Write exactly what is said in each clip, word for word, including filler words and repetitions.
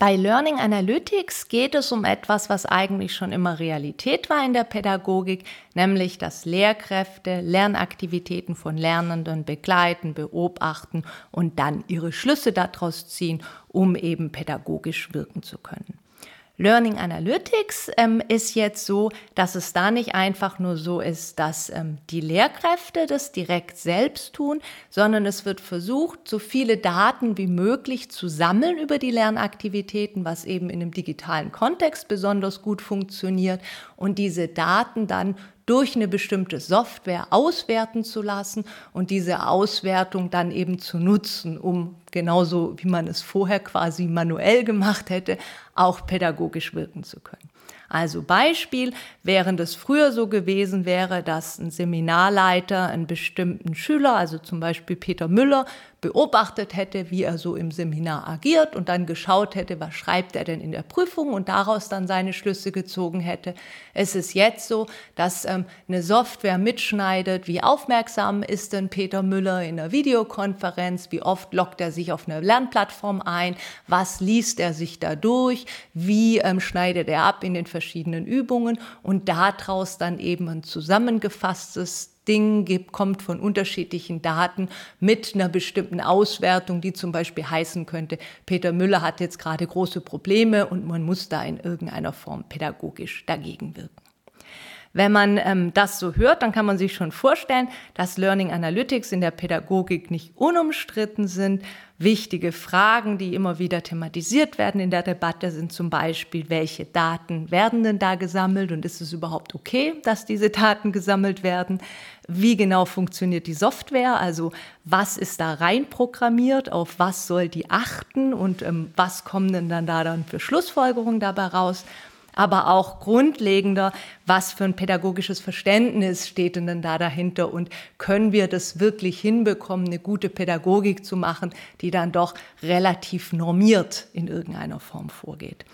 Bei Learning Analytics geht es um etwas, was eigentlich schon immer Realität war in der Pädagogik, nämlich dass Lehrkräfte Lernaktivitäten von Lernenden begleiten, beobachten und dann ihre Schlüsse daraus ziehen, um eben pädagogisch wirken zu können. Learning Analytics ähm, ist jetzt so, dass es da nicht einfach nur so ist, dass ähm, die Lehrkräfte das direkt selbst tun, sondern es wird versucht, so viele Daten wie möglich zu sammeln über die Lernaktivitäten, was eben in einem digitalen Kontext besonders gut funktioniert, und diese Daten dann durch eine bestimmte Software auswerten zu lassen und diese Auswertung dann eben zu nutzen, um genauso wie man es vorher quasi manuell gemacht hätte, auch pädagogisch wirken zu können. Also Beispiel, während es früher so gewesen wäre, dass ein Seminarleiter einen bestimmten Schüler, also zum Beispiel Peter Müller, beobachtet hätte, wie er so im Seminar agiert und dann geschaut hätte, was schreibt er denn in der Prüfung, und daraus dann seine Schlüsse gezogen hätte. Es ist jetzt so, dass ähm, eine Software mitschneidet, wie aufmerksam ist denn Peter Müller in der Videokonferenz, wie oft loggt er sich auf eine Lernplattform ein, was liest er sich da durch, wie ähm, schneidet er ab in den verschiedenen Übungen, und daraus dann eben ein zusammengefasstes Ding gibt, kommt von unterschiedlichen Daten mit einer bestimmten Auswertung, die zum Beispiel heißen könnte, Peter Müller hat jetzt gerade große Probleme und man muss da in irgendeiner Form pädagogisch dagegen wirken. Wenn man ähm, das so hört, dann kann man sich schon vorstellen, dass Learning Analytics in der Pädagogik nicht unumstritten sind. Wichtige Fragen, die immer wieder thematisiert werden in der Debatte, sind zum Beispiel, welche Daten werden denn da gesammelt und ist es überhaupt okay, dass diese Daten gesammelt werden? Wie genau funktioniert die Software? Also was ist da reinprogrammiert? Auf was soll die achten? Und ähm, was kommen denn dann da dann für Schlussfolgerungen dabei raus? Aber auch grundlegender, was für ein pädagogisches Verständnis steht denn da dahinter und können wir das wirklich hinbekommen, eine gute Pädagogik zu machen, die dann doch relativ normiert in irgendeiner Form vorgeht.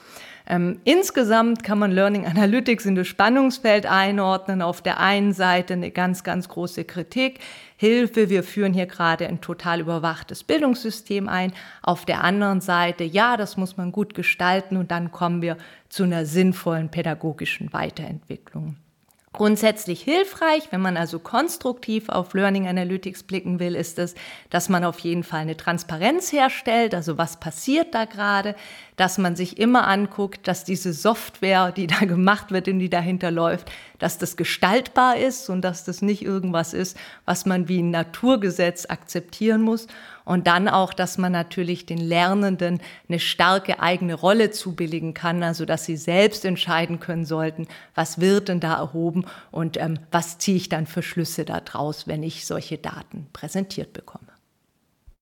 Ähm, insgesamt kann man Learning Analytics in das Spannungsfeld einordnen. Auf der einen Seite eine ganz, ganz große Kritik. Hilfe, wir führen hier gerade ein total überwachtes Bildungssystem ein. Auf der anderen Seite, ja, das muss man gut gestalten und dann kommen wir zu einer sinnvollen pädagogischen Weiterentwicklung. Grundsätzlich hilfreich, wenn man also konstruktiv auf Learning Analytics blicken will, ist es, dass man auf jeden Fall eine Transparenz herstellt, also was passiert da gerade, dass man sich immer anguckt, dass diese Software, die da gemacht wird und die dahinter läuft, dass das gestaltbar ist und dass das nicht irgendwas ist, was man wie ein Naturgesetz akzeptieren muss. Und dann auch, dass man natürlich den Lernenden eine starke eigene Rolle zubilligen kann, also dass sie selbst entscheiden können sollten, was wird denn da erhoben und ähm, was ziehe ich dann für Schlüsse daraus, wenn ich solche Daten präsentiert bekomme.